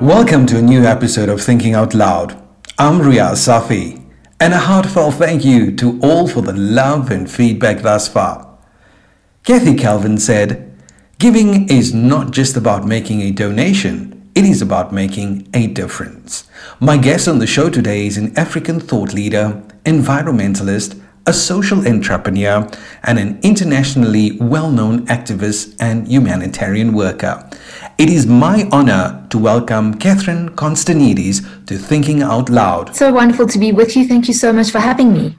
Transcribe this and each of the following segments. Welcome to a new episode of Thinking Out Loud. I'm Ria Safi, and a heartfelt thank you to all for the love and feedback thus far. Kathy Calvin said, "Giving is not just about making a donation, it is about making a difference." My guest on the show today is an African thought leader, environmentalist, a social entrepreneur, and an internationally well-known activist and humanitarian worker. It is my honor to welcome Catherine Constantinides to Thinking Out Loud. So wonderful to be with you. Thank you so much for having me.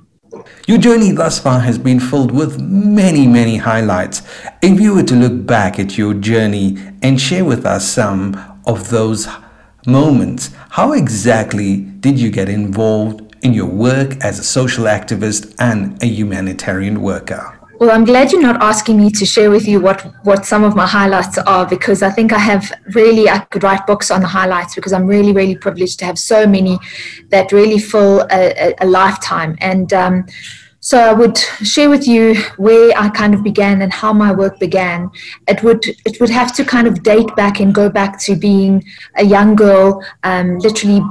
Your journey thus far has been filled with many highlights. If you were to look back at your journey and share with us some of those moments, how exactly did you get involved in your work as a social activist and a humanitarian worker? Well, I'm glad you're not asking me to share with you what some of my highlights are, because I think I could write books on the highlights, because I'm really privileged to have so many that really fill a lifetime. And so I would share with you where I kind of began and how my work began. It would have to kind of date back and go back to being a young girl, literally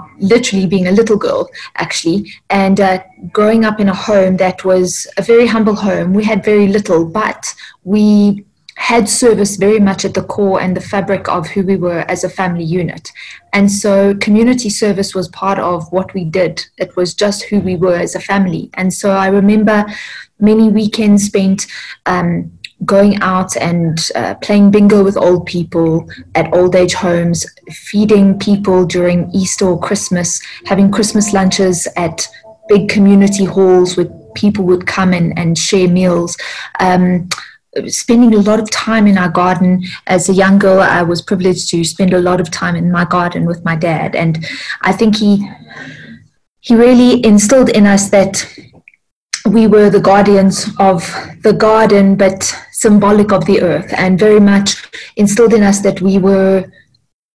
being a little girl, actually, and growing up in a home that was a very humble home. We had very little, but we had service very much at the core and the fabric of who we were as a family unit. And so community service was part of what we did. It was just who we were as a family. And so I remember many weekends spent going out and playing bingo with old people at old age homes, feeding people during Easter or Christmas, having Christmas lunches at big community halls where people would come in and share meals. Spending a lot of time in our garden. As a young girl, I was privileged to spend a lot of time in my garden with my dad, and I think he really instilled in us that we were the guardians of the garden, but symbolic of the earth, and very much instilled in us that we were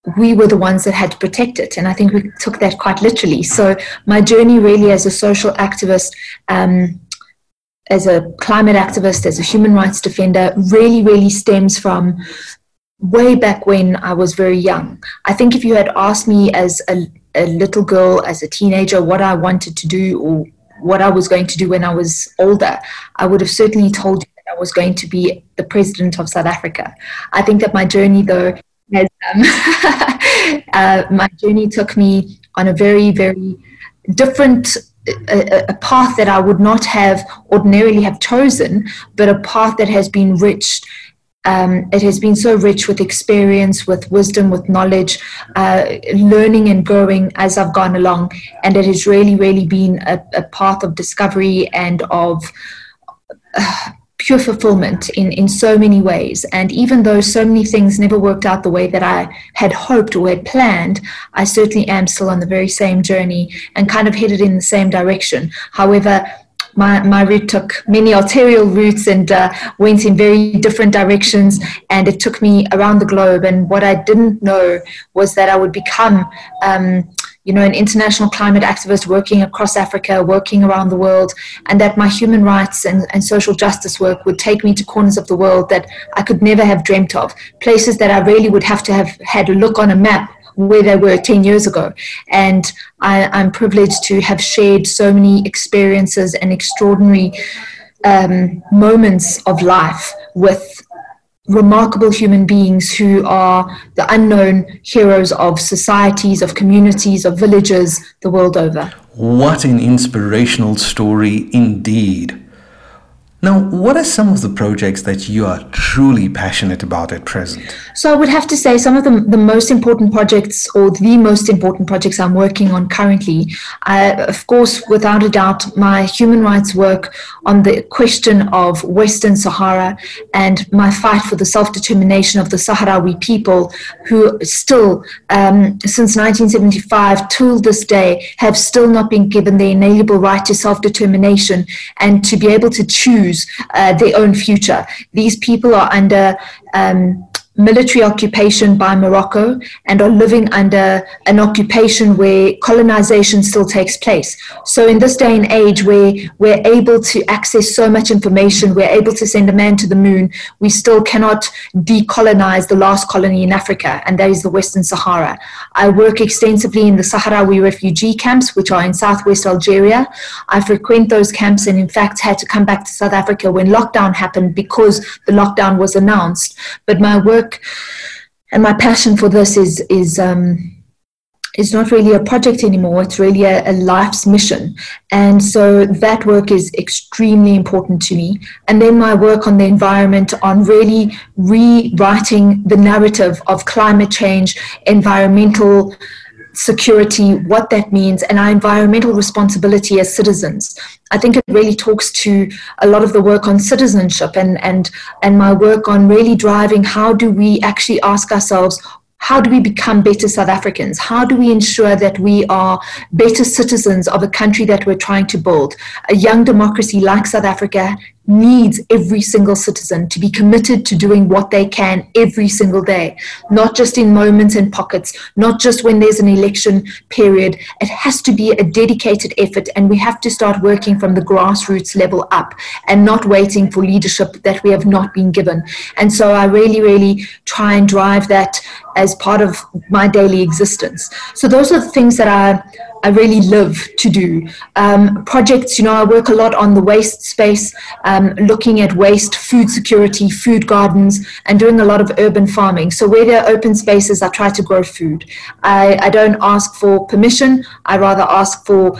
the ones that had to protect it. And I think we took that quite literally. So my journey really as a social activist, as a climate activist, as a human rights defender, really stems from way back when I was very young. I think if you had asked me as a little girl, as a teenager, what I wanted to do or what I was going to do when I was older, I would have certainly told you that I was going to be the president of South Africa. I think that my journey, though, has, my journey took me on a very different a path that I would not have ordinarily have chosen, but a path that has been rich. It has been so rich with experience, with wisdom, with knowledge, learning and growing as I've gone along. And it has really been a path of discovery and of pure fulfillment in so many ways. And even though so many things never worked out the way that I had hoped or had planned, I certainly am still on the very same journey and kind of headed in the same direction. However, my route took many arterial routes and went in very different directions, and it took me around the globe. And what I didn't know was that I would become an international climate activist, working across Africa, working around the world, and that my human rights and social justice work would take me to corners of the world that I could never have dreamt of, places that I really would have to have had a look on a map where they were 10 years ago. And I'm privileged to have shared so many experiences and extraordinary moments of life with remarkable human beings who are the unknown heroes of societies, of communities, of villages the world over. What an inspirational story indeed. Now, what are some of the projects that you are truly passionate about at present? So I would have to say some of the most important projects, or the most important projects I'm working on currently, of course, without a doubt, my human rights work on the question of Western Sahara and my fight for the self-determination of the Sahrawi people, who still, since 1975 till this day, have still not been given the inalienable right to self-determination and to be able to choose their own future. These people are under military occupation by Morocco and are living under an occupation where colonization still takes place. So in this day and age where we're able to access so much information, we're able to send a man to the moon, we still cannot decolonize the last colony in Africa, and that is the Western Sahara. I work extensively in the Sahrawi refugee camps, which are in southwest Algeria. I frequent those camps and in fact had to come back to South Africa when lockdown happened because the lockdown was announced. But my work and my passion for this is not really a project anymore. It's really a life's mission. And so that work is extremely important to me. And then my work on the environment, on really rewriting the narrative of climate change, environmental security, what that means, and our environmental responsibility as citizens. I think it really talks to a lot of the work on citizenship and my work on really driving how do we actually ask ourselves, how do we become better South Africans? How do we ensure that we are better citizens of a country that we're trying to build? A young democracy like South Africa needs every single citizen to be committed to doing what they can every single day, not just in moments and pockets, not just when there's an election period. It has to be a dedicated effort, and we have to start working from the grassroots level up and not waiting for leadership that we have not been given. And so I really, really try and drive that as part of my daily existence. So those are the things that I really love to do. Projects, I work a lot on the waste space, looking at waste, food security, food gardens, and doing a lot of urban farming. So where there are open spaces, I try to grow food. I don't ask for permission. I rather ask for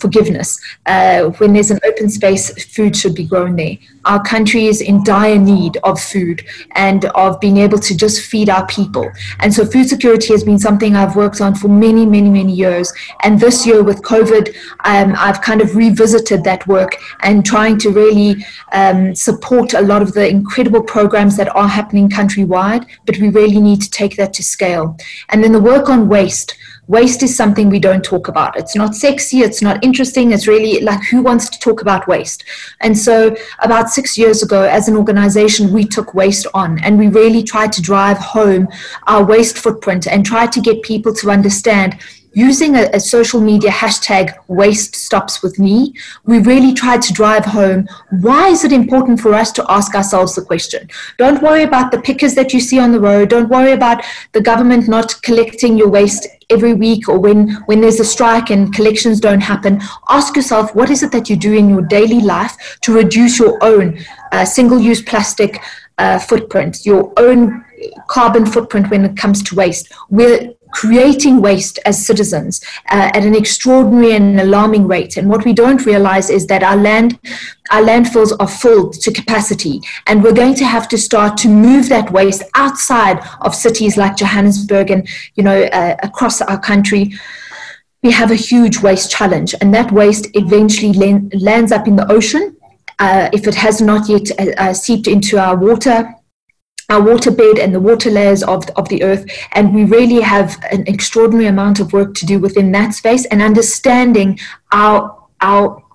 forgiveness. When there's an open space, food should be grown there. Our country is in dire need of food and of being able to just feed our people. And so food security has been something I've worked on for many, many, many years. And this year with COVID, I've kind of revisited that work and trying to really support a lot of the incredible programs that are happening countrywide, but we really need to take that to scale. And then the work on waste. Waste is something we don't talk about. It's not sexy, it's not interesting, it's really like, who wants to talk about waste? And so about 6 years ago, as an organization, we took waste on and we really tried to drive home our waste footprint and try to get people to understand, using a social media hashtag, waste stops with me, we really tried to drive home, why is it important for us to ask ourselves the question? Don't worry about the pickers that you see on the road. Don't worry about the government not collecting your waste every week or when there's a strike and collections don't happen. Ask yourself, what is it that you do in your daily life to reduce your own single-use plastic footprint, your own carbon footprint when it comes to waste? We're creating waste as citizens at an extraordinary and alarming rate. And what we don't realize is that our landfills are filled to capacity, and we're going to have to start to move that waste outside of cities like Johannesburg and, across our country. We have a huge waste challenge, and that waste eventually lands up in the ocean if it has not yet seeped into our waterbed and the water layers of the earth. And we really have an extraordinary amount of work to do within that space and understanding our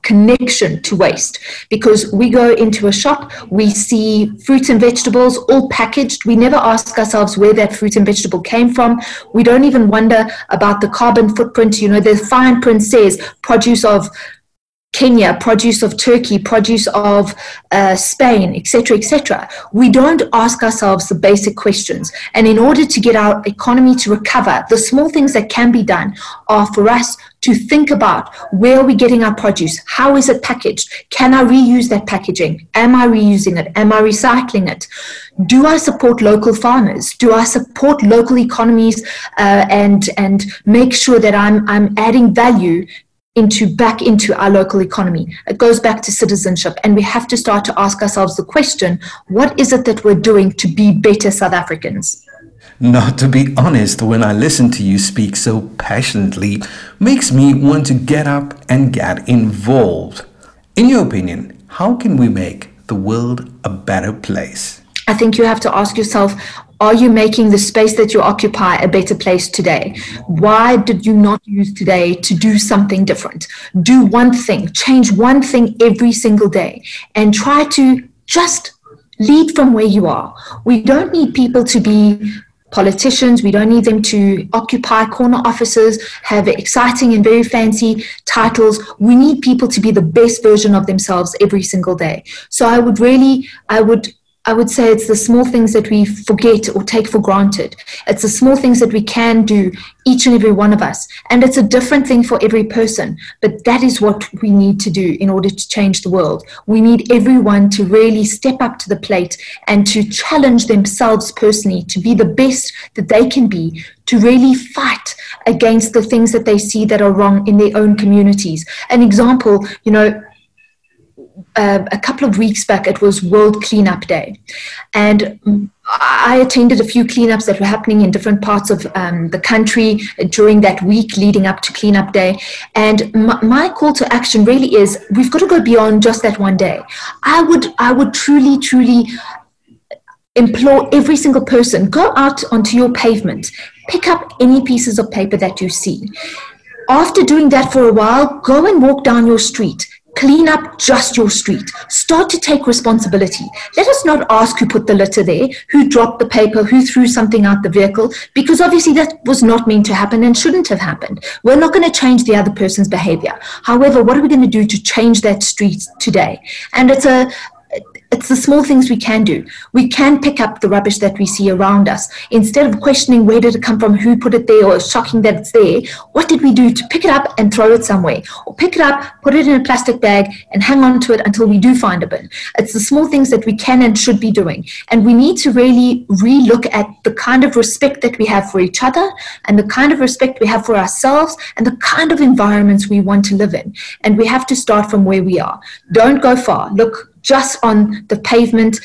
connection to waste, because we go into a shop, we see fruits and vegetables all packaged. We never ask ourselves where that fruit and vegetable came from. We don't even wonder about the carbon footprint. The fine print says produce of Kenya, produce of Turkey, produce of Spain, etc., etc. We don't ask ourselves the basic questions. And in order to get our economy to recover, the small things that can be done are for us to think about, where are we getting our produce? How is it packaged? Can I reuse that packaging? Am I reusing it? Am I recycling it? Do I support local farmers? Do I support local economies and make sure that I'm adding value back into our local economy? It goes back to citizenship, and we have to start to ask ourselves the question, what is it that we're doing to be better South Africans? Now, to be honest, when I listen to you speak so passionately, makes me want to get up and get involved. In your opinion, how can we make the world a better place? I think you have to ask yourself, are you making the space that you occupy a better place today? Why did you not use today to do something different? Do one thing, change one thing every single day, and try to just lead from where you are. We don't need people to be politicians. We don't need them to occupy corner offices, have exciting and very fancy titles. We need people to be the best version of themselves every single day. So I would really, I would say it's the small things that we forget or take for granted. It's the small things that we can do, each and every one of us. And it's a different thing for every person, but that is what we need to do in order to change the world. We need everyone to really step up to the plate and to challenge themselves personally to be the best that they can be, to really fight against the things that they see that are wrong in their own communities. An example, you know, a couple of weeks back, it was World Cleanup Day. And I attended a few cleanups that were happening in different parts of the country during that week leading up to Cleanup Day. And my call to action really is, we've got to go beyond just that one day. I would truly, truly implore every single person, go out onto your pavement, pick up any pieces of paper that you see. After doing that for a while, go and walk down your street. Clean up just your street. Start to take responsibility. Let us not ask who put the litter there, who dropped the paper, who threw something out the vehicle, because obviously that was not meant to happen and shouldn't have happened. We're not going to change the other person's behavior. However, what are we going to do to change that street today? And it's the small things we can do. We can pick up the rubbish that we see around us. Instead of questioning where did it come from, who put it there, or it's shocking that it's there, what did we do to pick it up and throw it somewhere? Or pick it up, put it in a plastic bag, and hang on to it until we do find a bin. It's the small things that we can and should be doing. And we need to really re-look at the kind of respect that we have for each other, and the kind of respect we have for ourselves, and the kind of environments we want to live in. And we have to start from where we are. Don't go far. Look just on the pavement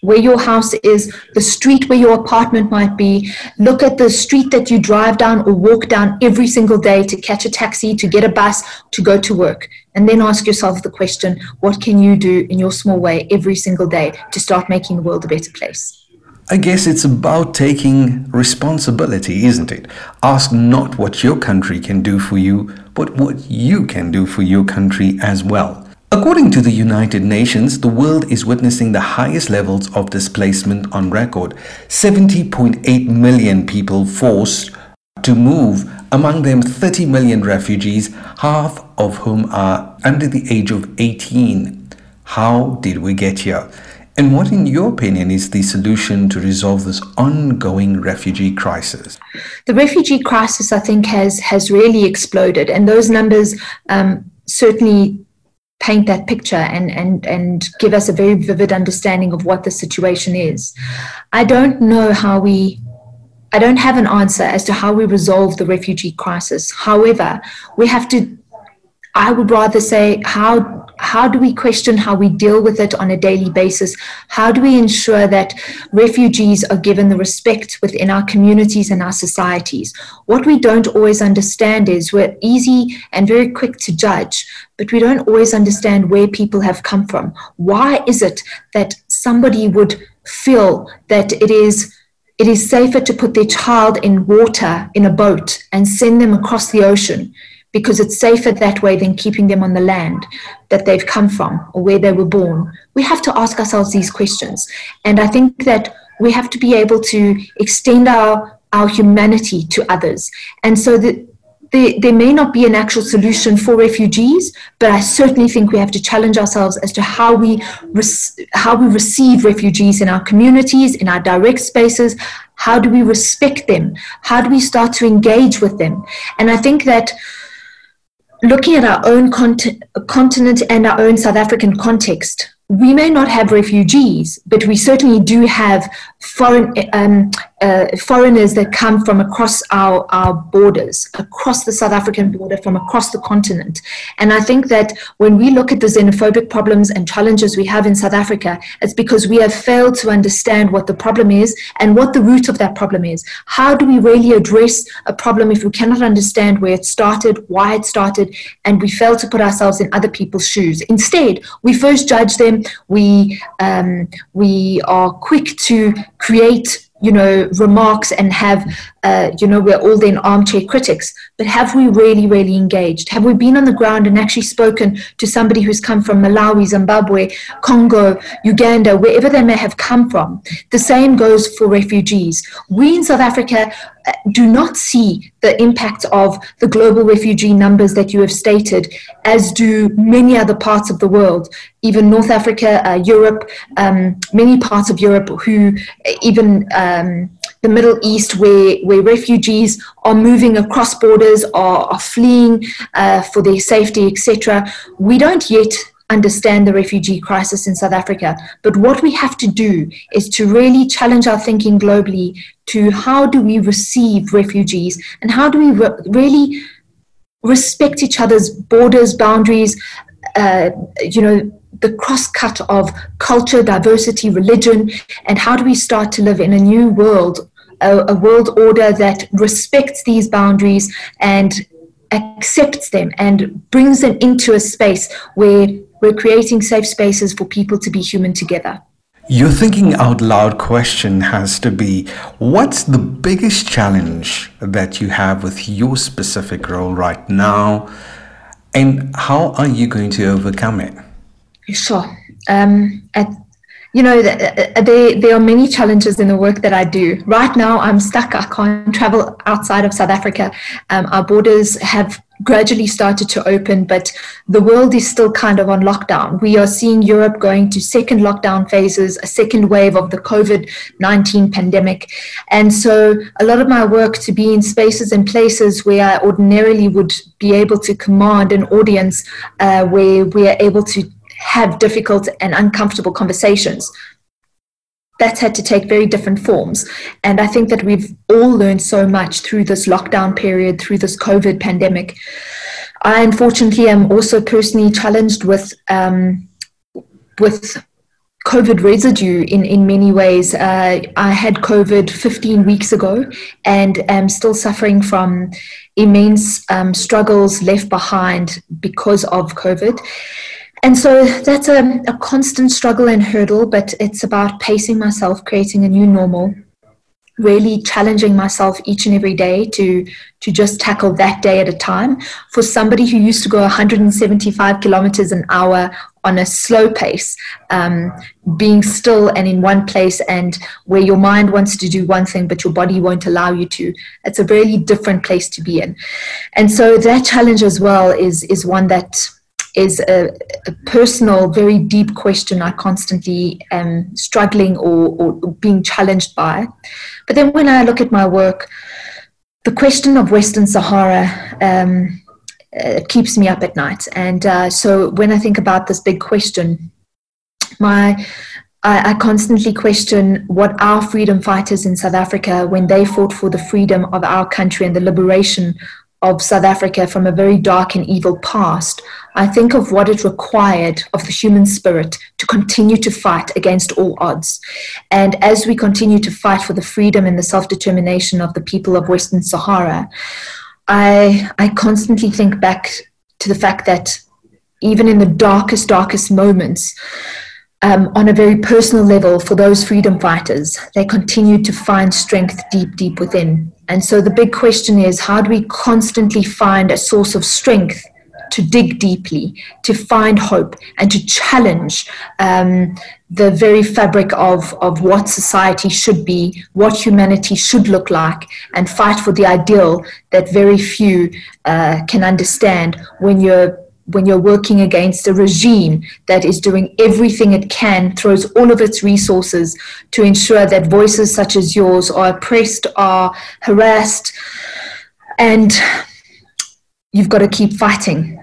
where your house is, the street where your apartment might be. Look at the street that you drive down or walk down every single day to catch a taxi, to get a bus, to go to work. And then ask yourself the question, what can you do in your small way every single day to start making the world a better place? I guess it's about taking responsibility, isn't it? Ask not what your country can do for you, but what you can do for your country as well. According to the United Nations, the world is witnessing the highest levels of displacement on record. 70.8 million people forced to move, among them 30 million refugees, half of whom are under the age of 18. How did we get here? And what, in your opinion, is the solution to resolve this ongoing refugee crisis? The refugee crisis, I think, has really exploded, and those numbers certainly paint that picture and give us a very vivid understanding of what the situation is. I don't know how I don't have an answer as to how we resolve the refugee crisis. However, we have to, I would rather say, how do we question how we deal with it on a daily basis? How do we ensure that refugees are given the respect within our communities and our societies? What we don't always understand is we're easy and very quick to judge, but we don't always understand where people have come from. Why is it that somebody would feel that it is safer to put their child in water in a boat and send them across the ocean, because it's safer that way than keeping them on the land that they've come from or where they were born? We have to ask ourselves these questions. And I think that we have to be able to extend our humanity to others. And so there may not be an actual solution for refugees, but I certainly think we have to challenge ourselves as to how we receive refugees in our communities, in our direct spaces. How do we respect them? How do we start to engage with them? And I think that looking at our own continent and our own South African context, we may not have refugees, but we certainly do have foreigners that come from across our borders, across the South African border, from across the continent. And I think that when we look at the xenophobic problems and challenges we have in South Africa, it's because we have failed to understand what the problem is and what the root of that problem is. How do we really address a problem if we cannot understand where it started, why it started, and we fail to put ourselves in other people's shoes? Instead, we first judge them. We are quick to create, remarks and have we're all then armchair critics, but have we really engaged? Have we been on the ground and actually spoken to somebody who's come from Malawi, Zimbabwe, Congo, Uganda, wherever they may have come from? The same goes for refugees. We in South Africa do not see the impact of the global refugee numbers that you have stated, as do many other parts of the world, even North Africa, Europe, many parts of Europe, who even the Middle East, where refugees are moving across borders, are fleeing for their safety, etc. We don't yet understand the refugee crisis in South Africa. But what we have to do is to really challenge our thinking globally to how do we receive refugees, and how do we really respect each other's borders, boundaries, the cross-cut of culture, diversity, religion, and how do we start to live in a new world, a world order that respects these boundaries and accepts them and brings them into a space where we're creating safe spaces for people to be human together. Your thinking out loud question has to be, what's the biggest challenge that you have with your specific role right now, and how are you going to overcome it? Sure. There are many challenges in the work that I do. Right now, I'm stuck. I can't travel outside of South Africa. Our borders have gradually started to open, but the world is still kind of on lockdown. We are seeing Europe going to second lockdown phases, a second wave of the COVID-19 pandemic. And so a lot of my work to be in spaces and places where I ordinarily would be able to command an audience, where we are able to have difficult and uncomfortable conversations. That's had to take very different forms. And I think that we've all learned so much through this lockdown period, through this COVID pandemic. I, unfortunately, am also personally challenged with COVID residue in many ways. I had COVID 15 weeks ago and am still suffering from immense struggles left behind because of COVID. And so that's a constant struggle and hurdle, but it's about pacing myself, creating a new normal, really challenging myself each and every day to just tackle that day at a time. For somebody who used to go 175 kilometers an hour on a slow pace, being still and in one place, and where your mind wants to do one thing but your body won't allow you to, it's a really different place to be in. And so that challenge as well is one that is a personal, very deep question I constantly am struggling or being challenged by. But then when I look at my work, the question of Western Sahara keeps me up at night. And so when I think about this big question, I constantly question what our freedom fighters in South Africa, when they fought for the freedom of our country and the liberation of South Africa from a very dark and evil past, I think of what it required of the human spirit to continue to fight against all odds. And as we continue to fight for the freedom and the self-determination of the people of Western Sahara, I constantly think back to the fact that even in the darkest moments, on a very personal level, for those freedom fighters, they continued to find strength deep within. And so the big question is, how do we constantly find a source of strength to dig deeply, to find hope, and to challenge the very fabric of what society should be, what humanity should look like, and fight for the ideal that very few can understand when you're working against a regime that is doing everything it can, throws all of its resources to ensure that voices such as yours are oppressed, are harassed, and you've got to keep fighting.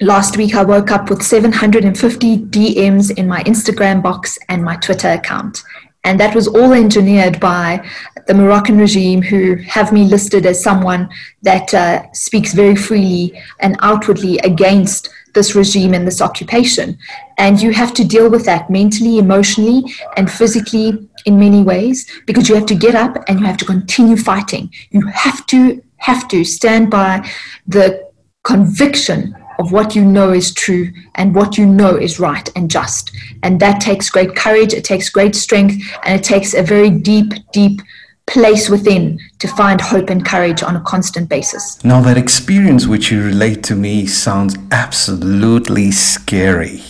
Last week, I woke up with 750 DMs in my Instagram box and my Twitter account. And that was all engineered by the Moroccan regime, who have me listed as someone that speaks very freely and outwardly against this regime and this occupation. And you have to deal with that mentally, emotionally, and physically in many ways, because you have to get up and you have to continue fighting. You have to stand by the conviction of what you know is true and what you know is right and just. And that takes great courage, it takes great strength, and it takes a very deep place within to find hope and courage on a constant basis. Now, that experience which you relate to me sounds absolutely scary.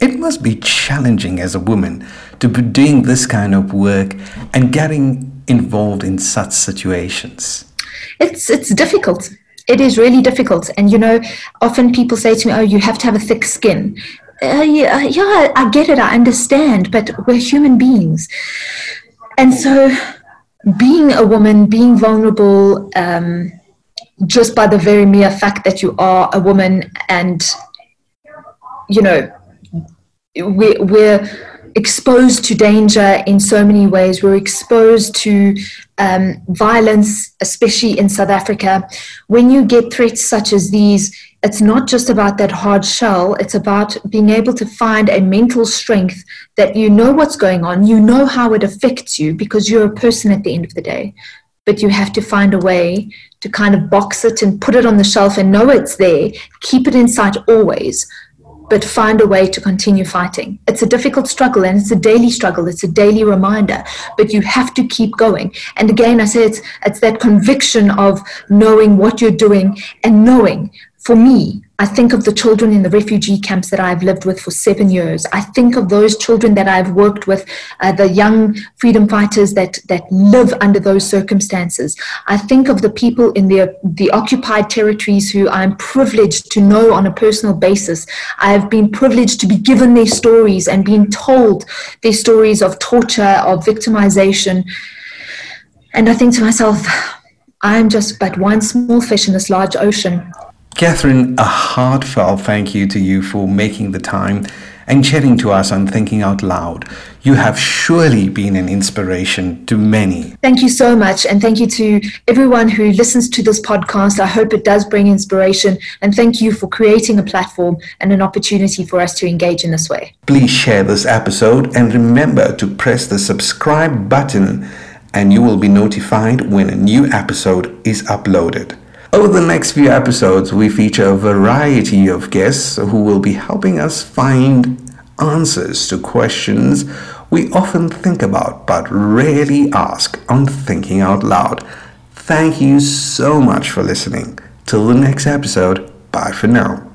It must be challenging as a woman to be doing this kind of work and getting involved in such situations. It's difficult. It is really difficult. And, you know, often people say to me, oh, you have to have a thick skin. Yeah, I get it. I understand. But we're human beings. And so being a woman, being vulnerable, just by the very mere fact that you are a woman and, you know, we're exposed to danger in so many ways. We're exposed to violence, especially in South Africa. When you get threats such as these, it's not just about that hard shell. It's about being able to find a mental strength that you know what's going on, you know how it affects you, because you're a person at the end of the day. But you have to find a way to kind of box it and put it on the shelf and know it's there, keep it in sight always, but find a way to continue fighting. It's a difficult struggle, and it's a daily struggle. It's a daily reminder, but you have to keep going. And again, I say it's that conviction of knowing what you're doing and knowing. For me, I think of the children in the refugee camps that I've lived with for 7 years. I think of those children that I've worked with, the young freedom fighters that live under those circumstances. I think of the people in the occupied territories who I'm privileged to know on a personal basis. I have been privileged to be given their stories and being told their stories of torture, of victimization. And I think to myself, I'm just but one small fish in this large ocean. Catherine, a heartfelt thank you to you for making the time and chatting to us on Thinking Out Loud. You have surely been an inspiration to many. Thank you so much, and thank you to everyone who listens to this podcast. I hope it does bring inspiration, and thank you for creating a platform and an opportunity for us to engage in this way. Please share this episode, and remember to press the subscribe button and you will be notified when a new episode is uploaded. Over the next few episodes, we feature a variety of guests who will be helping us find answers to questions we often think about but rarely ask on Thinking Out Loud. Thank you so much for listening. Till the next episode, bye for now.